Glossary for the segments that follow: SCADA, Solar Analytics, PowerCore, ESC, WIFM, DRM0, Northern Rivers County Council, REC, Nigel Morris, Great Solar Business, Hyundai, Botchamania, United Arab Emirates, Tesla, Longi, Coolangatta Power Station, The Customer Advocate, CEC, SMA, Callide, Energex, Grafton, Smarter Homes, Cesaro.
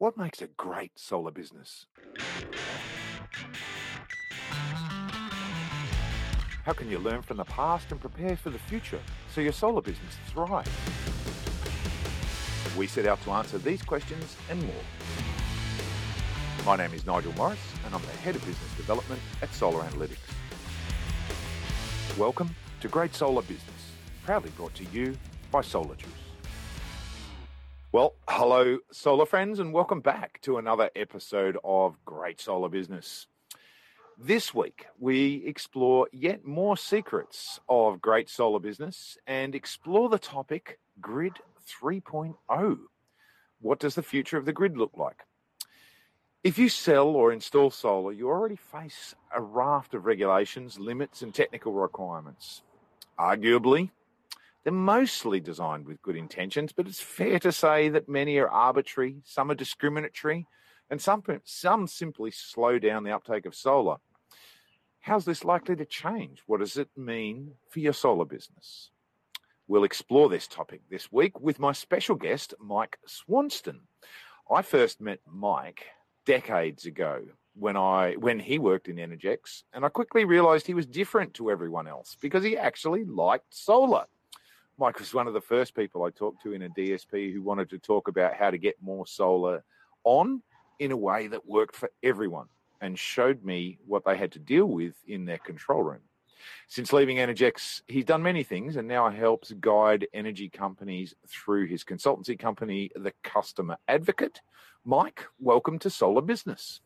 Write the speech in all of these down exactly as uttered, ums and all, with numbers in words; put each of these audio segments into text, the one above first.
What makes a great solar business? How can you learn from the past and prepare for the future so your solar business thrives? We set out to answer these questions and more. My name is Nigel Morris and I'm the Head of Business Development at Solar Analytics. Welcome to Great Solar Business, proudly brought to you by Solar Juice. Well, hello solar friends and welcome back to another episode of Great Solar Business. This week, we explore yet more secrets of great solar business and explore the topic Grid three point oh. What does the future of the grid look like? If you sell or install solar, you already face a raft of regulations, limits, and technical requirements. Arguably, they're mostly designed with good intentions, but it's fair to say that many are arbitrary, some are discriminatory, and some, some simply slow down the uptake of solar. How's this likely to change? What does it mean for your solar business? We'll explore this topic this week with my special guest, Mike Swanston. I first met Mike decades ago when I when he worked in Energex, and I quickly realised he was different to everyone else because he actually liked solar. Mike was one of the first people I talked to in a D S P who wanted to talk about how to get more solar on in a way that worked for everyone and showed me what they had to deal with in their control room. Since leaving Energex, he's done many things and now helps guide energy companies through his consultancy company, The Customer Advocate. Mike, welcome to Solar Business.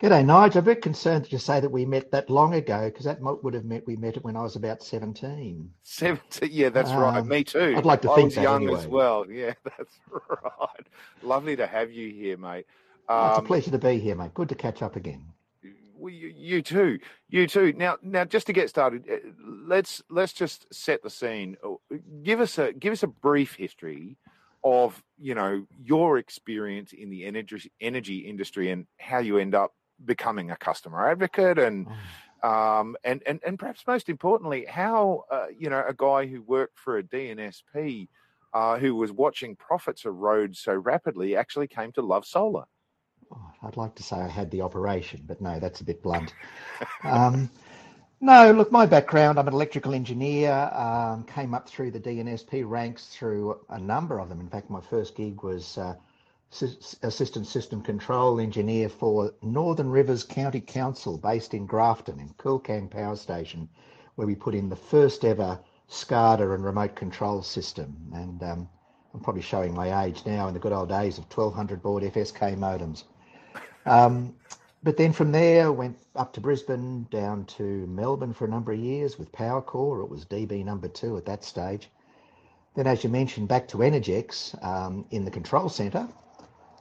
G'day, Nigel. I'm a bit concerned that you say that we met that long ago because that would have meant we met it when I was about seventeen. seventeen, yeah, that's um, right. Me too. I'd like to I think was that young anyway. As well. Yeah, that's right. Lovely to have you here, mate. Um, it's a pleasure to be here, mate. Good to catch up again. Well, you, you too, you too. Now, now, just to get started, let's let's just set the scene. Give us a give us a brief history of you know your experience in the energy energy industry and how you end up becoming a customer advocate, and oh. um and, and and perhaps most importantly, how uh, you know a guy who worked for a D N S P uh, who was watching profits erode so rapidly actually came to love solar. Oh, I'd like to say I had the operation, but no, that's a bit blunt. um, no, look, my background, I'm an electrical engineer, um, came up through the D N S P ranks through a number of them. In fact, my first gig was uh, assistant system control engineer for Northern Rivers County Council based in Grafton in Coolangatta Power Station, where we put in the first ever SCADA and remote control system. And um, I'm probably showing my age now in the good old days of twelve hundred baud F S K modems. Um, but then from there, went up to Brisbane, down to Melbourne for a number of years with PowerCore. It was D B number two at that stage. Then, as you mentioned, back to Energex um, in the control centre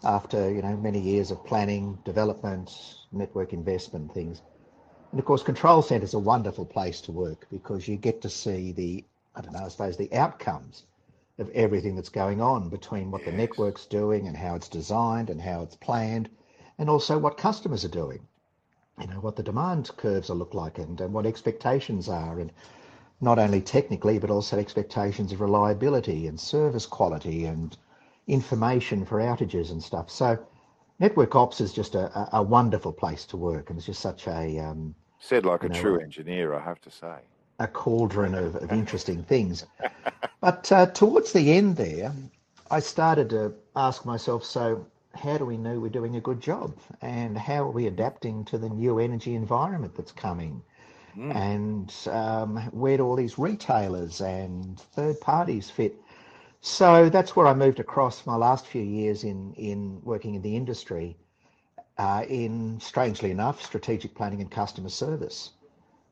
after, you know, many years of planning, development, network investment, things. And, of course, control centres are a wonderful place to work because you get to see the, I don't know, I suppose, the outcomes of everything that's going on between what yes. the network's doing and how it's designed and how it's planned. And also what customers are doing, you know, what the demand curves look like and, and what expectations are, and not only technically, but also expectations of reliability and service quality and information for outages and stuff. So network ops is just a, a, a wonderful place to work. And it's just such a... Um, Said like a know, true engineer, I have to say. A cauldron of, of interesting things. But uh, towards the end there, I started to ask myself, so... how do we know we're doing a good job, and how are we adapting to the new energy environment that's coming? Mm. And um, where do all these retailers and third parties fit? So that's where I moved across my last few years in, in working in the industry uh, in, strangely enough, strategic planning and customer service,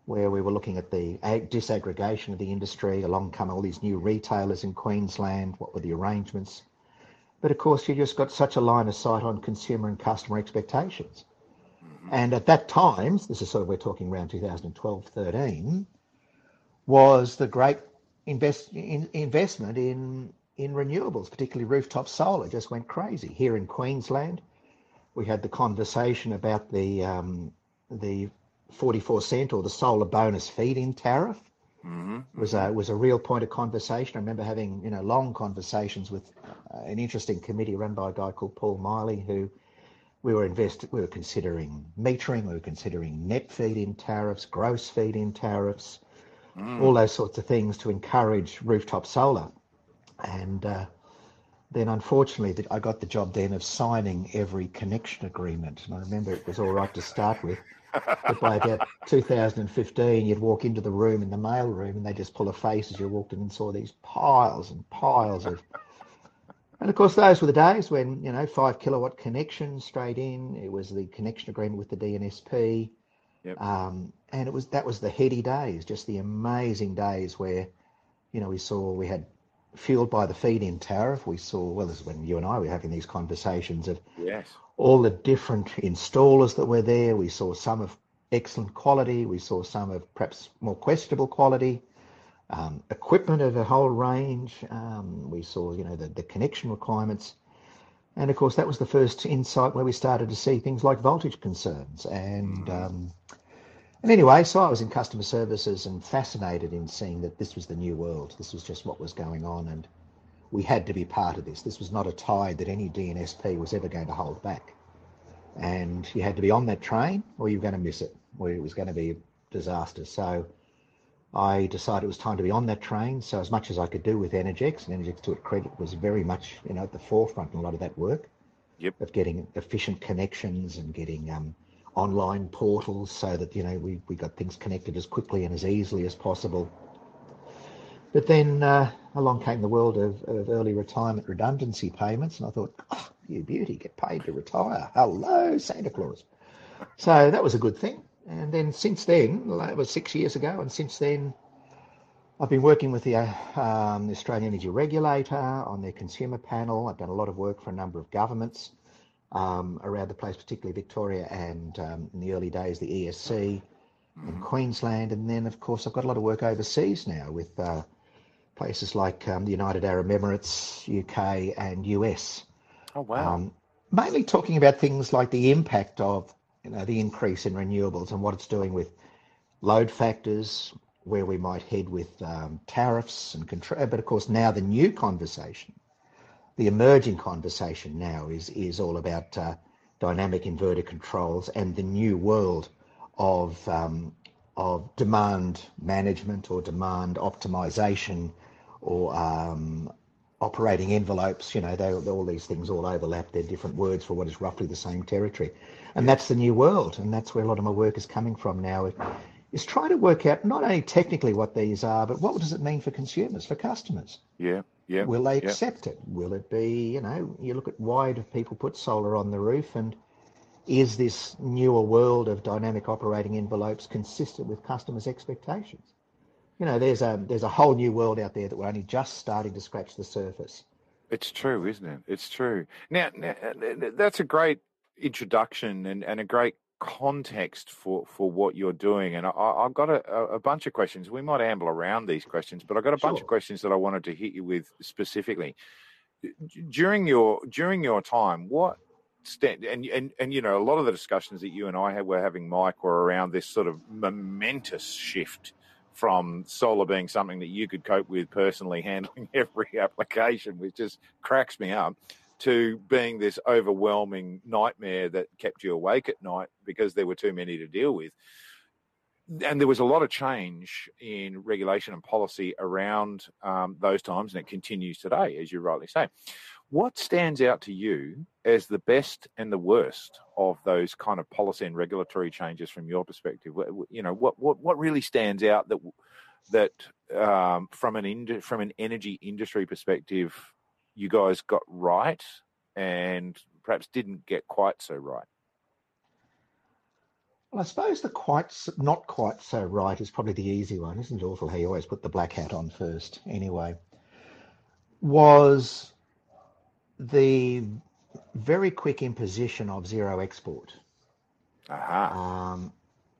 where we were looking at the ag- disaggregation of the industry. Along come all these new retailers in Queensland. What were the arrangements? But of course, you just got such a line of sight on consumer and customer expectations. And at that time, this is sort of, we're talking around two thousand twelve, thirteen, was the great invest, in, investment in, in renewables, particularly rooftop solar, just went crazy. Here in Queensland, we had the conversation about the, um, the forty-four cent or the solar bonus feed-in tariff. Mm-hmm. was a was a real point of conversation. I remember having you know long conversations with an interesting committee run by a guy called Paul Miley, who we were invest we were considering metering, we were considering net feed-in tariffs, gross feed-in tariffs, mm. all those sorts of things to encourage rooftop solar. And uh, then unfortunately that I got the job then of signing every connection agreement. And I remember it was all right to start with, but by about two thousand fifteen, you'd walk into the room, in the mail room, and they just pull a face as you walked in and saw these piles and piles of. And of course, those were the days when, you know, five kilowatt connection straight in. It was the connection agreement with the D N S P. Yep. Um, and it was, that was the heady days, just the amazing days where, you know, we saw, we had fueled by the feed-in tariff. We saw, well, this is when you and I were having these conversations of yes. all the different installers that were there. We saw some of excellent quality. We saw some of perhaps more questionable quality. Um, equipment of a whole range. Um, we saw, you know, the, the connection requirements. And of course, that was the first insight where we started to see things like voltage concerns. And, mm. um, and anyway, so I was in customer services and fascinated in seeing that this was the new world. This was just what was going on. And we had to be part of this. This was not a tide that any D N S P was ever going to hold back. And you had to be on that train or you were going to miss it, or it was going to be a disaster. So I decided it was time to be on that train. So as much as I could do with Energex, and Energex, to its credit, was very much, you know, at the forefront in a lot of that work, yep. of getting efficient connections and getting um, online portals so that, you know, we, we got things connected as quickly and as easily as possible. But then uh, along came the world of, of early retirement redundancy payments, and I thought, oh, you beauty, get paid to retire. Hello, Santa Claus. So that was a good thing. And then since then, it was six years ago, and since then I've been working with the, uh, um, the Australian Energy Regulator on their consumer panel. I've done a lot of work for a number of governments um, around the place, particularly Victoria and um, in the early days, the E S C mm-hmm. and Queensland. And then, of course, I've got a lot of work overseas now with uh, places like um, the United Arab Emirates, U K and U S. Oh, wow. Um, mainly talking about things like the impact of you know, the increase in renewables and what it's doing with load factors, where we might head with um, tariffs and control. But of course, now the new conversation, the emerging conversation now is is all about uh, dynamic inverter controls and the new world of um, of demand management or demand optimization or um, operating envelopes. You know, they, all these things all overlap. They're different words for what is roughly the same territory. And that's the new world, and that's where a lot of my work is coming from now, is trying to work out not only technically what these are, but what does it mean for consumers, for customers? Yeah, yeah. Will they yeah. accept it? Will it be, you know, you look at why do people put solar on the roof, and is this newer world of dynamic operating envelopes consistent with customers' expectations? You know, there's a, there's a whole new world out there that we're only just starting to scratch the surface. It's true, isn't it? It's true. Now, now that's a great introduction and, and a great context for, for what you're doing. And I, I've got a, a bunch of questions. We might amble around these questions, but I've got a bunch sure. of questions that I wanted to hit you with specifically. During your during your time, what stand and, and, and you know, a lot of the discussions that you and I had, were having, Mike, were around this sort of momentous shift from solar being something that you could cope with personally, handling every application, which just cracks me up, to being this overwhelming nightmare that kept you awake at night because there were too many to deal with. And there was a lot of change in regulation and policy around um, those times, and it continues today, as you rightly say. What stands out to you as the best and the worst of those kind of policy and regulatory changes from your perspective? You know, what what, what really stands out that that um, from an ind- from an energy industry perspective, you guys got right and perhaps didn't get quite so right? Well, I suppose the quite not quite so right is probably the easy one. Isn't it awful how you always put the black hat on first? Anyway, was the very quick imposition of zero export. Uh-huh. Um,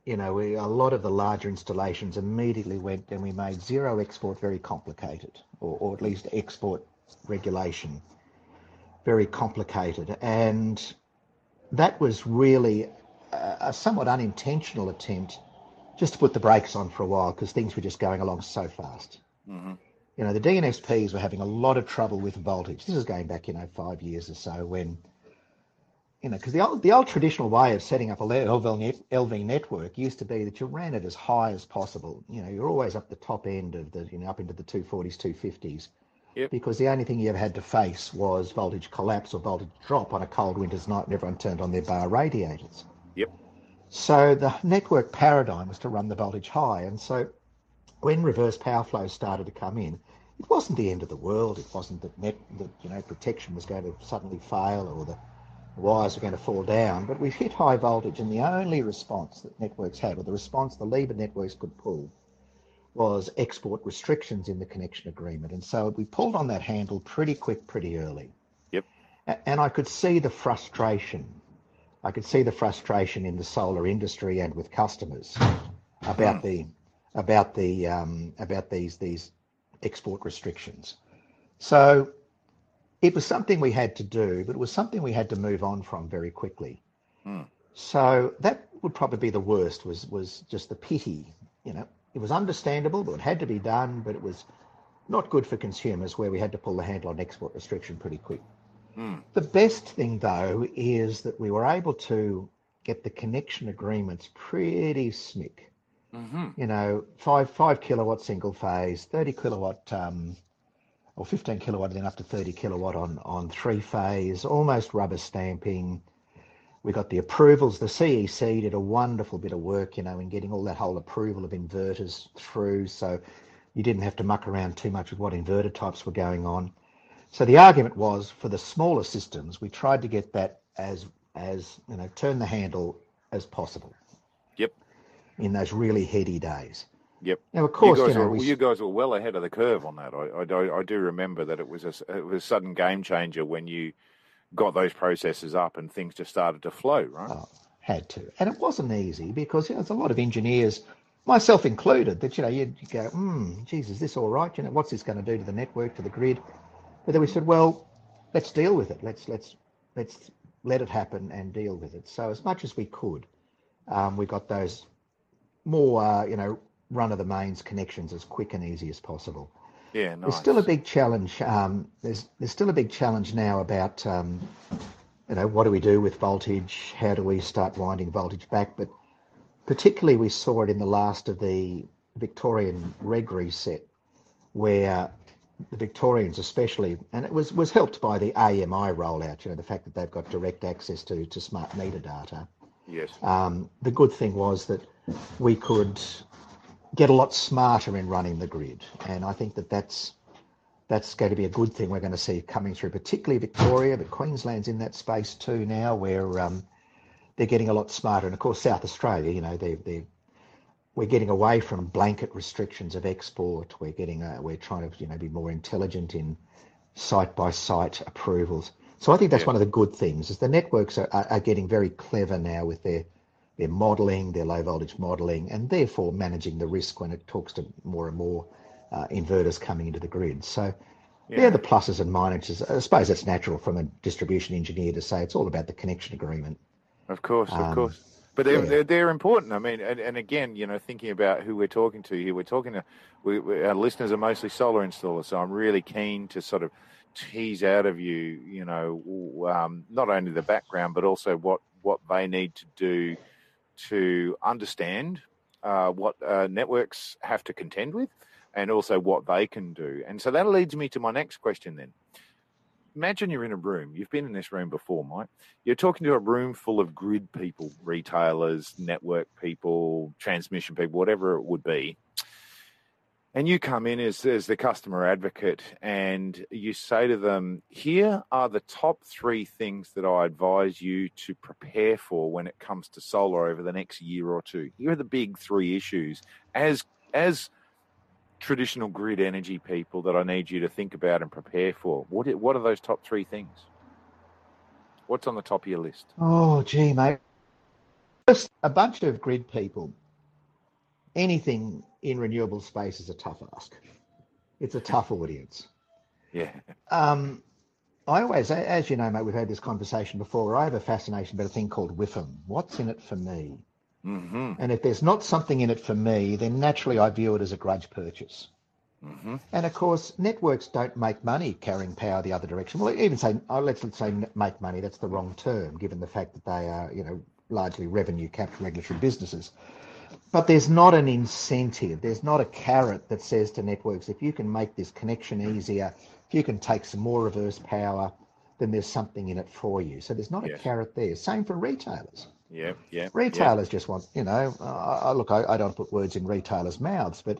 you know, we, a lot of the larger installations immediately went, and we made zero export very complicated, or, or at least export regulation very complicated. And that was really a, a somewhat unintentional attempt just to put the brakes on for a while, because things were just going along so fast. Mm-hmm. you know, the D N S Ps were having a lot of trouble with voltage. This is going back, you know, five years or so when, you know, because the old, the old traditional way of setting up an L V network used to be that you ran it as high as possible. You know, you're always up the top end of the, you know, up into the two forties, two fifties. Yep. Because the only thing you ever had to face was voltage collapse or voltage drop on a cold winter's night when everyone turned on their bar radiators. Yep. So the network paradigm was to run the voltage high. And so when reverse power flows started to come in, it wasn't the end of the world. It wasn't that, net, that you know, protection was going to suddenly fail or the wires were going to fall down. But we've hit high voltage, and the only response that networks had, or the response the lever networks could pull, was export restrictions in the connection agreement. And so we pulled on that handle pretty quick, pretty early. Yep. And I could see the frustration. I could see the frustration in the solar industry and with customers about the about the um, about these these export restrictions. So it was something we had to do, but it was something we had to move on from very quickly. Mm. So that would probably be the worst, was was just the pity, you know. It was understandable, but it had to be done, but it was not good for consumers where we had to pull the handle on export restriction pretty quick. Mm. The best thing, though, is that we were able to get the connection agreements pretty smick. Mm-hmm. You know, five, five kilowatt single phase, thirty kilowatt um, or fifteen kilowatt, and then up to thirty kilowatt on, on three phase, almost rubber stamping. We got the approvals. The C E C did a wonderful bit of work, you know, in getting all that whole approval of inverters through. So you didn't have to muck around too much with what inverter types were going on. So the argument was, for the smaller systems, we tried to get that as, as you know, turn the handle as possible. Yep. In those really heady days. Yep. Now, of course, you guys, you know, were, we... you guys were well ahead of the curve on that. I, I, I do remember that it was a, it was a sudden game changer when you got those processes up and things just started to flow, right? Oh, had to. And it wasn't easy because, you know, there's a lot of engineers, myself included, that, you know, you'd go, hmm, geez, is this all right? You know, what's this going to do to the network, to the grid? But then we said, well, let's deal with it. Let's, let's, let's let it happen and deal with it. So as much as we could, um, we got those more, uh, you know, run-of-the-mains connections as quick and easy as possible. Yeah, nice. There's still a big challenge. Um, there's there's still a big challenge now about, um, you know, what do we do with voltage? How do we start winding voltage back? But particularly we saw it in the last of the Victorian reg reset, where the Victorians especially, and it was, was helped by the A M I rollout, you know, the fact that they've got direct access to, to smart meter data. Yes. Um, the good thing was that we could get a lot smarter in running the grid. And I think that that's, that's going to be a good thing we're going to see coming through, particularly Victoria, but Queensland's in that space too now, where um, they're getting a lot smarter. And of course, South Australia, you know, they're, they're, we're getting away from blanket restrictions of export. We're getting, uh, we're trying to, you know, be more intelligent in site by site approvals. So I think that's yeah. one of the good things is the networks are, are, are getting very clever now with their They're modelling, they're low voltage modelling, and therefore managing the risk when it talks to more and more uh, inverters coming into the grid. So yeah. they're the pluses and minuses. I suppose it's natural from a distribution engineer to say it's all about the connection agreement. Of course, um, of course. But they're, yeah. they're, they're important. I mean, and, and again, you know, thinking about who we're talking to here, we're talking to, we, we, our listeners are mostly solar installers, so I'm really keen to sort of tease out of you, you know, um, not only the background, but also what, what they need to do to understand uh, what uh, networks have to contend with and also what they can do. And so that leads me to my next question then. Imagine you're in a room. You've been in this room before, Mike. You're talking to a room full of grid people, retailers, network people, transmission people, whatever it would be. And you come in as, as the customer advocate and you say to them, here are the top three things that I advise you to prepare for when it comes to solar over the next year or two. Here are the big three issues as, as traditional grid energy people that I need you to think about and prepare for. What, what are those top three things? What's on the top of your list? Oh, gee, mate. Just a bunch of grid people. Anything in renewable space is a tough ask. It's a tough audience. Yeah. Um, I always, as you know, mate, we've had this conversation before. I have a fascination about a thing called W I F M. What's in it for me? Mm-hmm. And if there's not something in it for me, then naturally I view it as a grudge purchase. Mm-hmm. And of course, networks don't make money carrying power the other direction. Well, even say, oh, let's, let's say make money, that's the wrong term, given the fact that they are, you know, largely revenue capture regulatory businesses. But there's not an incentive, there's not a carrot that says to networks, if you can make this connection easier, if you can take some more reverse power, then there's something in it for you. So there's not yes. a carrot there. Same for retailers. Yeah, yeah. Retailers yeah. just want, you know, uh, look, I, I don't put words in retailers' mouths, but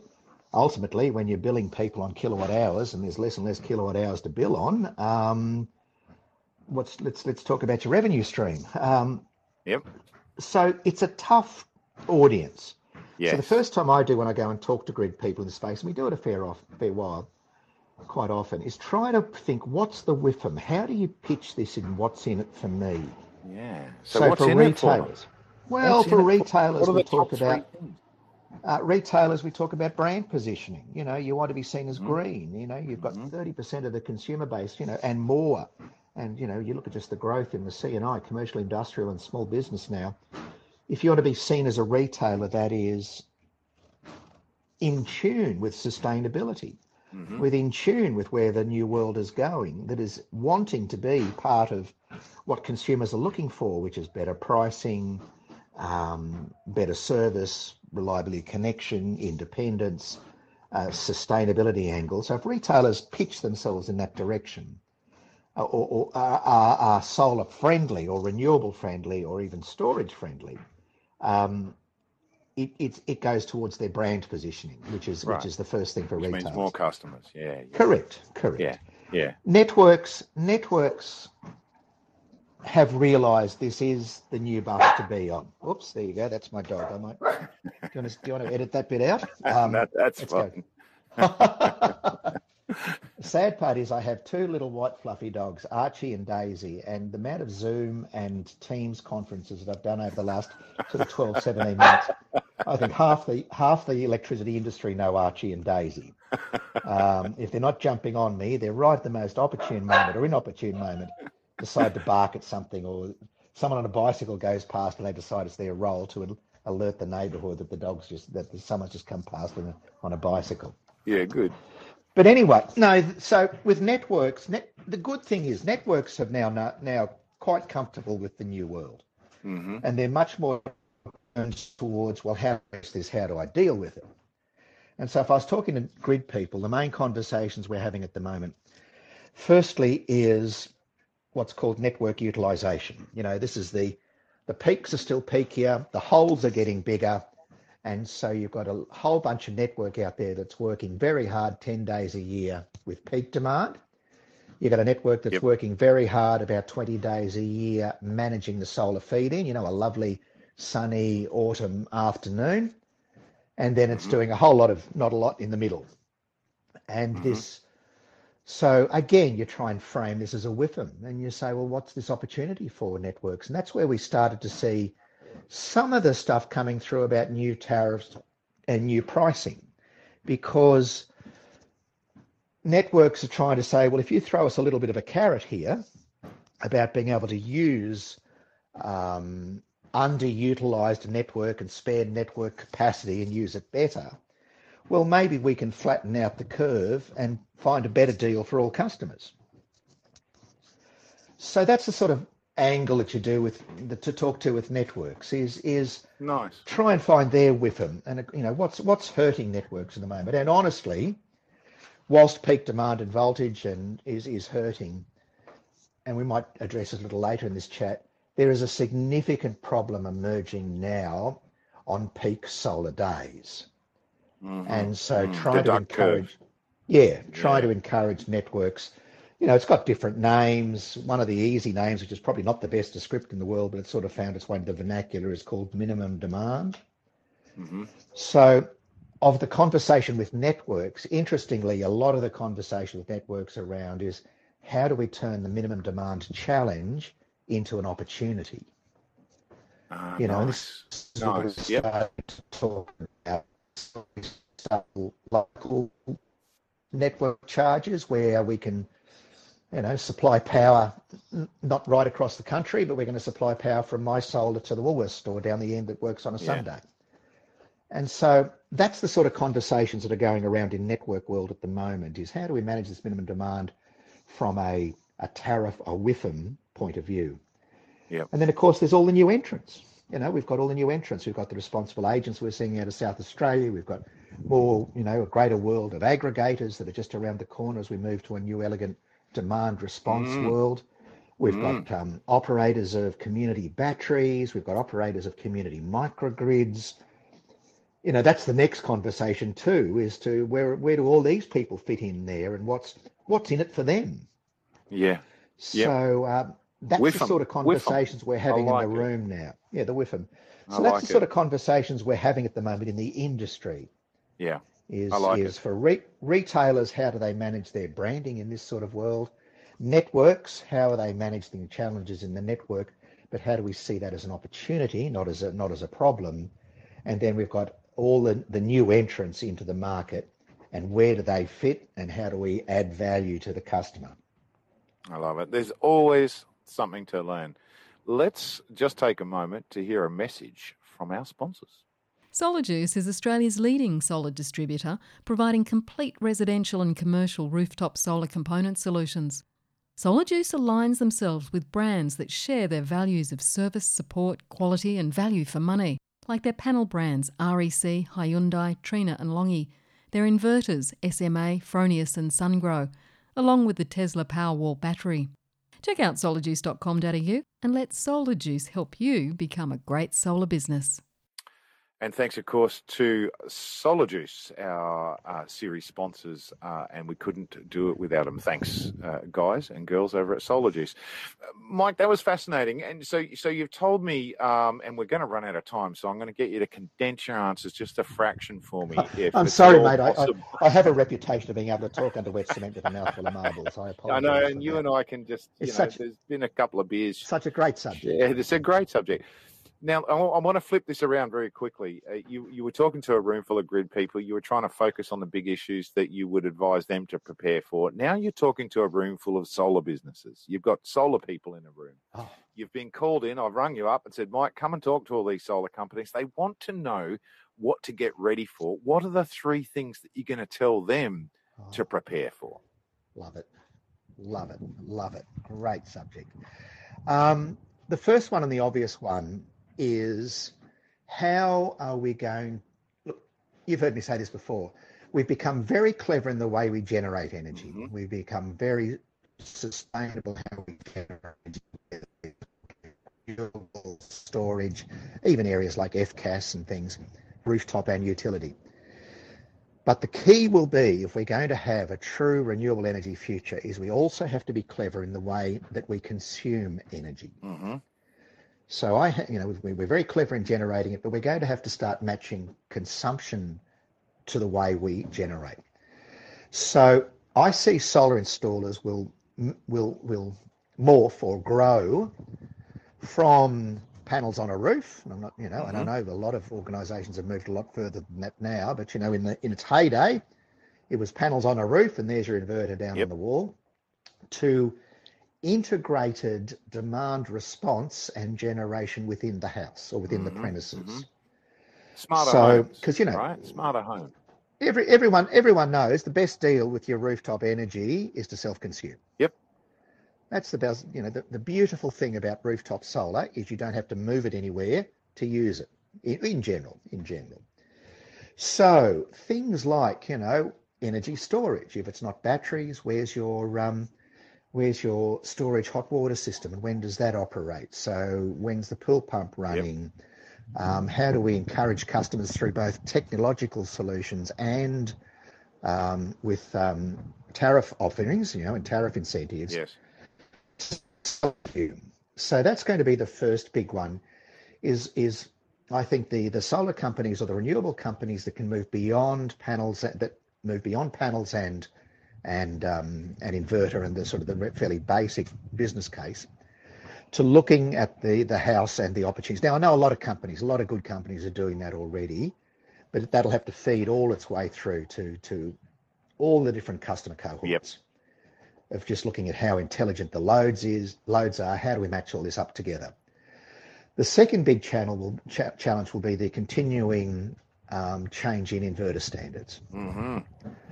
ultimately, when you're billing people on kilowatt hours, and there's less and less kilowatt hours to bill on, um, what's let's let's talk about your revenue stream. Um, yep. So it's a tough audience. Yes. So the first time I do when I go and talk to grid people in the space, and we do it a fair off, fair while, quite often, is try to think, what's the W I F M? How do you pitch this, and what's in it for me? Yeah. So, so what's for in retailers, it for? Well, what's for retailers, for? we talk about. Uh, retailers, we talk about brand positioning. You know, you want to be seen as mm. green. You know, you've got thirty mm-hmm. percent of the consumer base. You know, and more. And you know, you look at just the growth in the C and I, commercial, industrial, and small business now. If you want to be seen as a retailer that is in tune with sustainability, mm-hmm. with in tune with where the new world is going, that is wanting to be part of what consumers are looking for, which is better pricing, um, better service, reliability, connection, independence, uh, sustainability angle. So if retailers pitch themselves in that direction, or, or are, are, are solar friendly or renewable friendly or even storage friendly, um, it, it it goes towards their brand positioning, which is right. which is the first thing for which retailers. Means more customers. Yeah, yeah. Correct. Correct. Yeah. Yeah. Networks. Networks. Have realised this is the new bus to be on. Whoops, there you go. That's my dog. I might. Do you want to, do you want to edit that bit out? Um, no, that's fine. The sad part is I have two little white fluffy dogs, Archie and Daisy, and the amount of Zoom and Teams conferences that I've done over the last sort of twelve, seventeen months, I think half the half the electricity industry know Archie and Daisy. Um, if they're not jumping on me, they're right at the most opportune moment or inopportune moment. Decide to bark at something, or someone on a bicycle goes past and they decide it's their role to alert the neighbourhood that the dog's just, that someone's just come past on a, on a bicycle. Yeah, good. But anyway, no, so with networks, net, the good thing is networks have now now quite comfortable with the new world. Mm-hmm. And they're much more towards, well, how is this? How do I deal with it? And so if I was talking to grid people, the main conversations we're having at the moment, firstly is what's called network utilisation. You know, this is the, the peaks are still peakier, the holes are getting bigger, and so you've got a whole bunch of network out there that's working very hard ten days a year with peak demand. You've got a network that's yep. working very hard about twenty days a year managing the solar feed-in, you know, a lovely sunny autumn afternoon, and then it's mm-hmm. doing a whole lot of not a lot in the middle. And mm-hmm. this... So again, you try and frame this as a W I F M and you say, well, what's this opportunity for networks? And that's where we started to see some of the stuff coming through about new tariffs and new pricing, because networks are trying to say, well, if you throw us a little bit of a carrot here about being able to use um, underutilised network and spare network capacity and use it better, well, maybe we can flatten out the curve and find a better deal for all customers. So that's the sort of angle that you do with the, to talk to with networks is is nice. Try and find their W I F M and, you know, what's what's hurting networks at the moment. And honestly, whilst peak demand and voltage and is is hurting, and we might address it a little later in this chat, there is a significant problem emerging now on peak solar days. Mm-hmm. And so mm, try to encourage, yeah, try yeah. to encourage networks. You know, it's got different names. One of the easy names, which is probably not the best descriptor in the world, but it's sort of found its way into the vernacular, is called minimum demand. Mm-hmm. So of the conversation with networks, interestingly, a lot of the conversation with networks around is how do we turn the minimum demand challenge into an opportunity? Uh, you know, nice. this is nice. what we yep. talking about. Local network charges where we can, you know, supply power not right across the country, but we're going to supply power from my solar to the Woolworths store down the end that works on a yeah. Sunday. And so that's the sort of conversations that are going around in network world at the moment, is how do we manage this minimum demand from a, a tariff, a W I F M point of view. Yep. And then, of course, there's all the new entrants. You know, we've got all the new entrants. We've got the responsible agents we're seeing out of South Australia. We've got more, you know, a greater world of aggregators that are just around the corner as we move to a new elegant demand response mm. world. We've mm. got um, operators of community batteries. We've got operators of community microgrids. You know, that's the next conversation too, is to where where do all these people fit in there, and what's what's in it for them? Yeah. So um, that's With the em. sort of conversations With we're having like in the it. room now. Yeah, the W I F M. So I that's like the sort it. of conversations we're having at the moment in the industry. Yeah. Is I like is it. for re retailers, how do they manage their branding in this sort of world? Networks, how are they managing the challenges in the network? But how do we see that as an opportunity, not as a not as a problem? And then we've got all the, the new entrants into the market, and where do they fit, and how do we add value to the customer? I love it. There's always something to learn. Let's just take a moment to hear a message from our sponsors. Solar Juice is Australia's leading solar distributor, providing complete residential and commercial rooftop solar component solutions. Solar Juice aligns themselves with brands that share their values of service, support, quality and value for money, like their panel brands R E C, Hyundai, Trina and Longi, their inverters S M A, Fronius and Sungrow, along with the Tesla Powerwall battery. Check out solar juice dot com dot a u and let Solar Juice help you become a great solar business. And thanks, of course, to Solar Juice, our uh, series sponsors, uh, and we couldn't do it without them. Thanks, uh, guys and girls over at Solar Juice. Uh, Mike, that was fascinating. And so so you've told me, um, and we're going to run out of time, so I'm going to get you to condense your answers just a fraction for me. If I'm sorry, mate. I, I, I have a reputation of being able to talk under wet cement with a mouthful of marbles. I apologize. I know, and you that. and I can just, you it's know, such, there's been a couple of beers. Such a great subject. Yeah, it's a great subject. Now, I want to flip this around very quickly. Uh, you, you were talking to a room full of grid people. You were trying to focus on the big issues that you would advise them to prepare for. Now you're talking to a room full of solar businesses. You've got solar people in a room. Oh. You've been called in. I've rung you up and said, Mike, come and talk to all these solar companies. They want to know what to get ready for. What are the three things that you're going to tell them oh. to prepare for? Love it. Love it. Love it. Great subject. Um, the first one and the obvious one is how are we going? Look, you've heard me say this before. We've become very clever in the way we generate energy. Mm-hmm. We've become very sustainable how we generate renewable storage, even areas like F C A S and things, rooftop and utility. But the key will be, if we're going to have a true renewable energy future, is we also have to be clever in the way that we consume energy. Mm-hmm. So I, you know, we're very clever in generating it, but we're going to have to start matching consumption to the way we generate. So I see solar installers will will will morph or grow from panels on a roof. And I'm not, you know, mm-hmm. and I know a lot of organisations have moved a lot further than that now. But you know, in the in its heyday, it was panels on a roof, and there's your inverter down yep. on the wall. To integrated demand response and generation within the house or within mm-hmm, the premises. Mm-hmm. Smarter so, homes, because you know, right? Smarter home. Every everyone everyone knows the best deal with your rooftop energy is to self-consume. Yep. That's the best. You know, the, the beautiful thing about rooftop solar is you don't have to move it anywhere to use it. In, in general, in general. So things like you know energy storage. If it's not batteries, where's your um. Where's your storage hot water system and when does that operate? So when's the pool pump running? Yep. Um, how do we encourage customers through both technological solutions and um, with um, tariff offerings, you know, and tariff incentives? Yes. So that's going to be the first big one is, is I think, the, the solar companies or the renewable companies that can move beyond panels, that move beyond panels and and um, an inverter and the sort of the fairly basic business case to looking at the, the house and the opportunities. Now, I know a lot of companies, a lot of good companies are doing that already, but that'll have to feed all its way through to, to all the different customer cohorts yep. of just looking at how intelligent the loads is, loads are, how do we match all this up together? The second big channel will, ch- challenge will be the continuing um, change in inverter standards. Mm-hmm.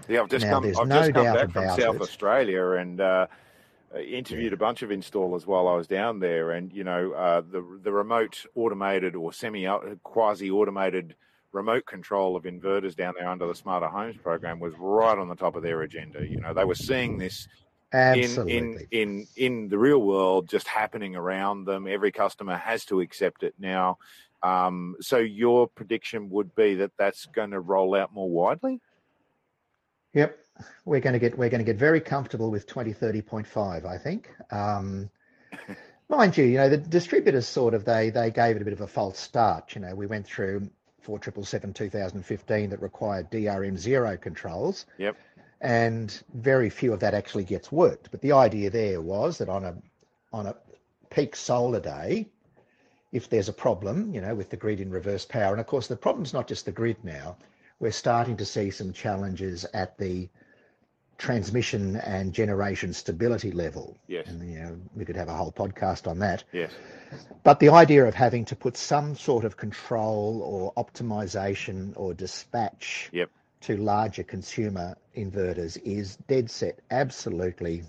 Yeah, I've just now, come, I've no just come back from South it. Australia and uh, interviewed yeah. a bunch of installers while I was down there. And, you know, uh, the, the remote automated or semi quasi-automated remote control of inverters down there under the Smarter Homes program was right on the top of their agenda. You know, they were seeing this in, in in in the real world just happening around them. Every customer has to accept it now. Um, so your prediction would be that that's going to roll out more widely? Yep, we're going to get we're going to get very comfortable with twenty thirty point five, I think. Um, mind you, you know, the distributors sort of they they gave it a bit of a false start. You know, we went through four triple seven two thousand fifteen that required D R M zero controls. Yep. And very few of that actually gets worked. But the idea there was that on a on a peak solar day, if there's a problem, you know, with the grid in reverse power, and of course the problem's not just the grid now. We're starting to see some challenges at the transmission and generation stability level. Yes. And, you know, we could have a whole podcast on that. Yes. But the idea of having to put some sort of control or optimization or dispatch yep. to larger consumer inverters is dead set, absolutely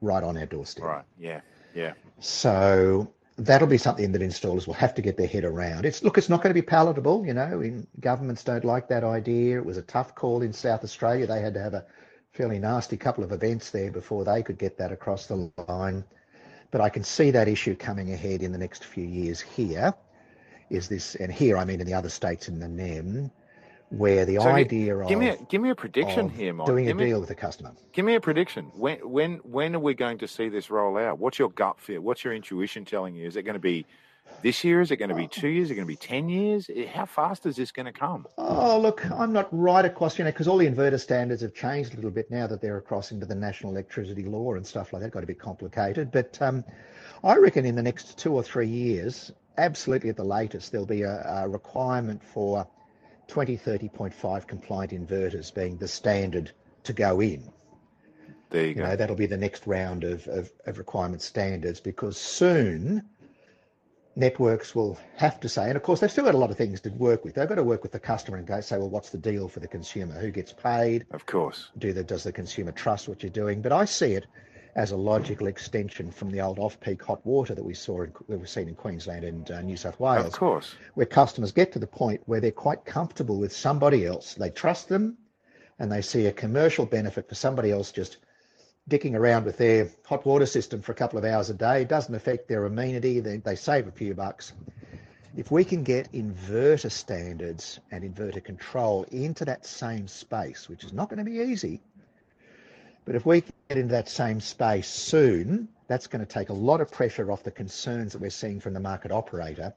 right on our doorstep. Right. Yeah. Yeah. So that'll be something that installers will have to get their head around. It's look, it's not going to be palatable. You know, in, governments don't like that idea. It was a tough call in South Australia. They had to have a fairly nasty couple of events there before they could get that across the line. But I can see that issue coming ahead in the next few years here. Is this, and here I mean in the other states in the N E M, where the so idea give of me a, give me a prediction here, Mike. Doing give a me, deal with a customer. Give me a prediction. When when when are we going to see this roll out? What's your gut feel? What's your intuition telling you? Is it going to be this year? Is it going to be two years? Is it going to be ten years? How fast is this going to come? Oh look, I'm not right across, you know, because all the inverter standards have changed a little bit now that they're across into the National Electricity Law and stuff like that. It got a bit complicated, but um, I reckon in the next two or three years, absolutely at the latest, there'll be a, a requirement for twenty thirty point five compliant inverters being the standard to go in. There you, you go. Know, that'll be the next round of, of, of requirement standards, because soon networks will have to say, and of course they've still got a lot of things to work with. They've got to work with the customer and go say, well, what's the deal for the consumer? Who gets paid? Of course. Do the, does the consumer trust what you're doing? But I see it as a logical extension from the old off-peak hot water that we saw in, that we've seen in Queensland and uh, New South Wales. Of course. Where customers get to the point where they're quite comfortable with somebody else. They trust them and they see a commercial benefit for somebody else just dicking around with their hot water system for a couple of hours a day. It doesn't affect their amenity. They, they save a few bucks. If we can get inverter standards and inverter control into that same space, which is not going to be easy, but if we get into that same space soon, that's going to take a lot of pressure off the concerns that we're seeing from the market operator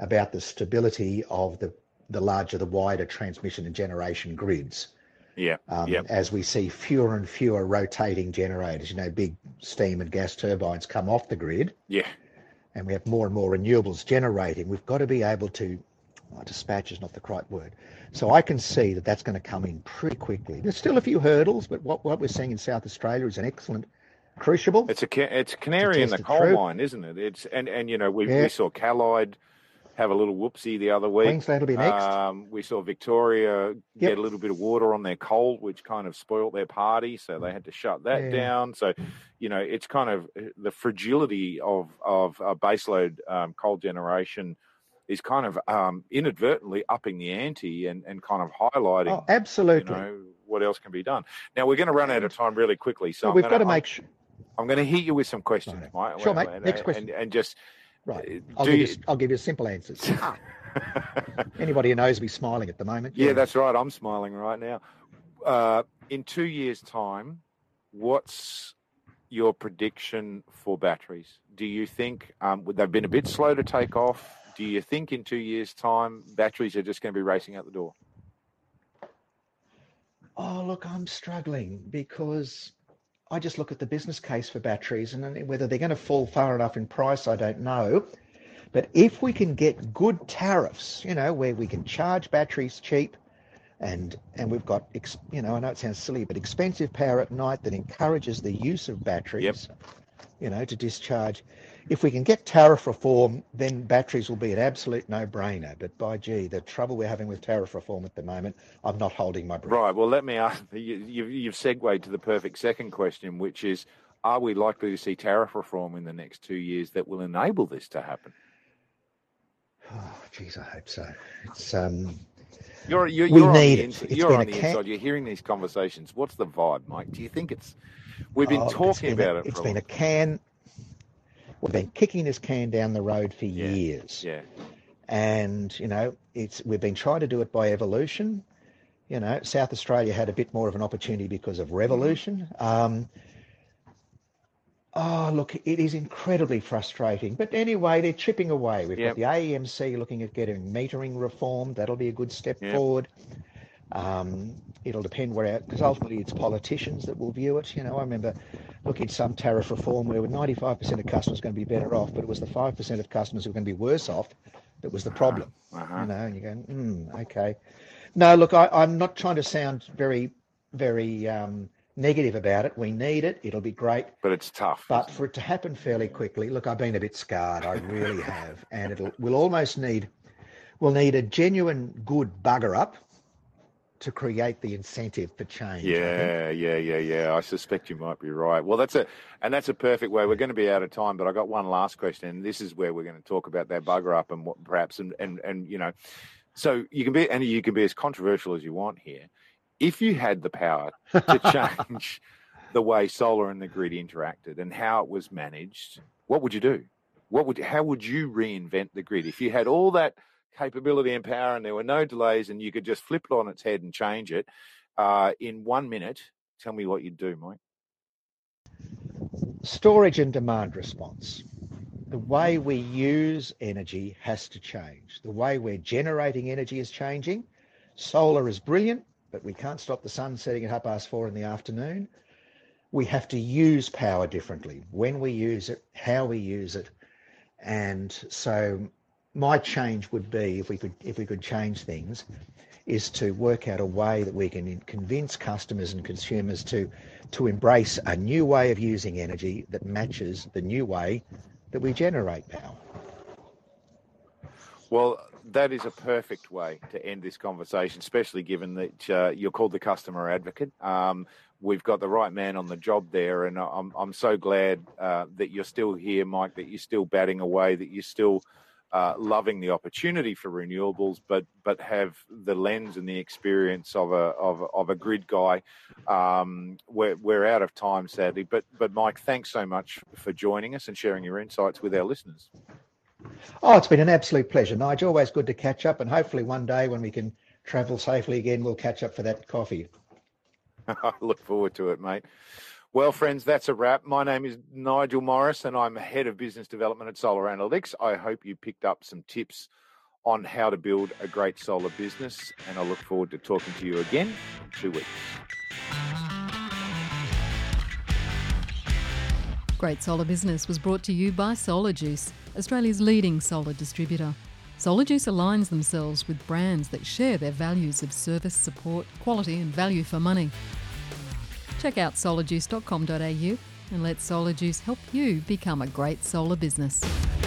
about the stability of the, the larger, the wider transmission and generation grids. Yeah, um, yeah. As we see fewer and fewer rotating generators, you know, big steam and gas turbines come off the grid. Yeah. And we have more and more renewables generating. We've got to be able to, oh, dispatch is not the right word. So I can see that that's going to come in pretty quickly. There's still a few hurdles, but what, what we're seeing in South Australia is an excellent crucible. It's a it's canary in the coal troop. mine, isn't it? It's and, and you know, we, yeah. we saw Callide have a little whoopsie the other week. Queensland will be next. Um, we saw Victoria yep. get a little bit of water on their coal, which kind of spoilt their party, so they had to shut that yeah. down. So, you know, it's kind of the fragility of of uh, baseload um, coal generation is kind of um, inadvertently upping the ante and, and kind of highlighting oh, absolutely. You know, what else can be done. Now, we're going to run out of time really quickly. So well, we've got to make sure. I'm going to hit you with some questions, right. Mike. Sure, mate. And, Next question. And, and just... Right. I'll give, you, you, I'll give you simple answers. Anybody who knows me smiling at the moment. Yeah, yeah, that's right. I'm smiling right now. Uh, in two years' time, what's your prediction for batteries? Do you think um, they've been a bit slow to take off? Do you think in two years' time batteries are just going to be racing out the door? Oh, look, I'm struggling because I just look at the business case for batteries, and whether they're going to fall far enough in price, I don't know. But if we can get good tariffs, you know, where we can charge batteries cheap and and we've got, you know, I know it sounds silly, but expensive power at night that encourages the use of batteries, yep. you know, to discharge. If we can get tariff reform, then batteries will be an absolute no-brainer. But by gee, the trouble we're having with tariff reform at the moment, I'm not holding my breath. Right. Well, let me ask you, you've segued to the perfect second question, which is, are we likely to see tariff reform in the next two years that will enable this to happen? Oh, geez, I hope so. It's um, you're you're, you're we on need the ins- it. It's you're on the inside. Ca- you're hearing these conversations. What's the vibe, Mike? Do you think it's? We've been oh, talking been about a, it. It's for been a, a can. We've been kicking this can down the road for yeah, years. Yeah. And, you know, it's we've been trying to do it by evolution. You know, South Australia had a bit more of an opportunity because of revolution. Um, oh, look, it is incredibly frustrating. But anyway, they're chipping away. We've yep. got the A E M C looking at getting metering reformed. That'll be a good step yep. forward. Um, it'll depend where, because ultimately it's politicians that will view it. You know, I remember looking at some tariff reform where ninety-five percent of customers are going to be better off, but it was the five percent of customers who are going to be worse off that was the problem. Uh-huh. You know, and you're going, hmm, okay. No, look, I, I'm not trying to sound very, very um, negative about it. We need it. It'll be great. But it's tough. But for it to happen fairly quickly, look, I've been a bit scarred. I really have. And it'll, we'll almost need, we'll need a genuine good bugger up to create the incentive for change. Yeah, yeah, yeah, yeah. I suspect you might be right. Well, that's a, and that's a perfect way. We're going to be out of time, but I got one last question. And this is where we're going to talk about that bugger up and what perhaps, and, and, and, you know, so you can be, and you can be as controversial as you want here. If you had the power to change the way solar and the grid interacted and how it was managed, what would you do? What would, how would you reinvent the grid? If you had all that capability and power and there were no delays and you could just flip it on its head and change it uh, in one minute, tell me what you'd do, Mike. Storage and demand response. The way we use energy has to change. The way we're generating energy is changing. Solar is brilliant, but we can't stop the sun setting at half past four in the afternoon. We have to use power differently, when we use it, how we use it. And so my change would be, if we could if we could change things, is to work out a way that we can convince customers and consumers to to embrace a new way of using energy that matches the new way that we generate power. Well, that is a perfect way to end this conversation, especially given that uh, you're called the customer advocate. Um, we've got the right man on the job there, and I'm I'm so glad uh, that you're still here, Mike, that you're still batting away, that you're still Uh, loving the opportunity for renewables, but but have the lens and the experience of a of, of a grid guy. Um, we're we're out of time, sadly. But but Mike, thanks so much for joining us and sharing your insights with our listeners. Oh, it's been an absolute pleasure, Nigel. Always good to catch up, and hopefully one day when we can travel safely again, we'll catch up for that coffee. I look forward to it, mate. Well, friends, that's a wrap. My name is Nigel Morris, and I'm Head of Business Development at Solar Analytics. I hope you picked up some tips on how to build a great solar business, and I look forward to talking to you again in two weeks. Great Solar Business was brought to you by Solar Juice, Australia's leading solar distributor. Solar Juice aligns themselves with brands that share their values of service, support, quality and value for money. Check out solar juice dot com dot a u and let Solar Juice help you become a great solar business.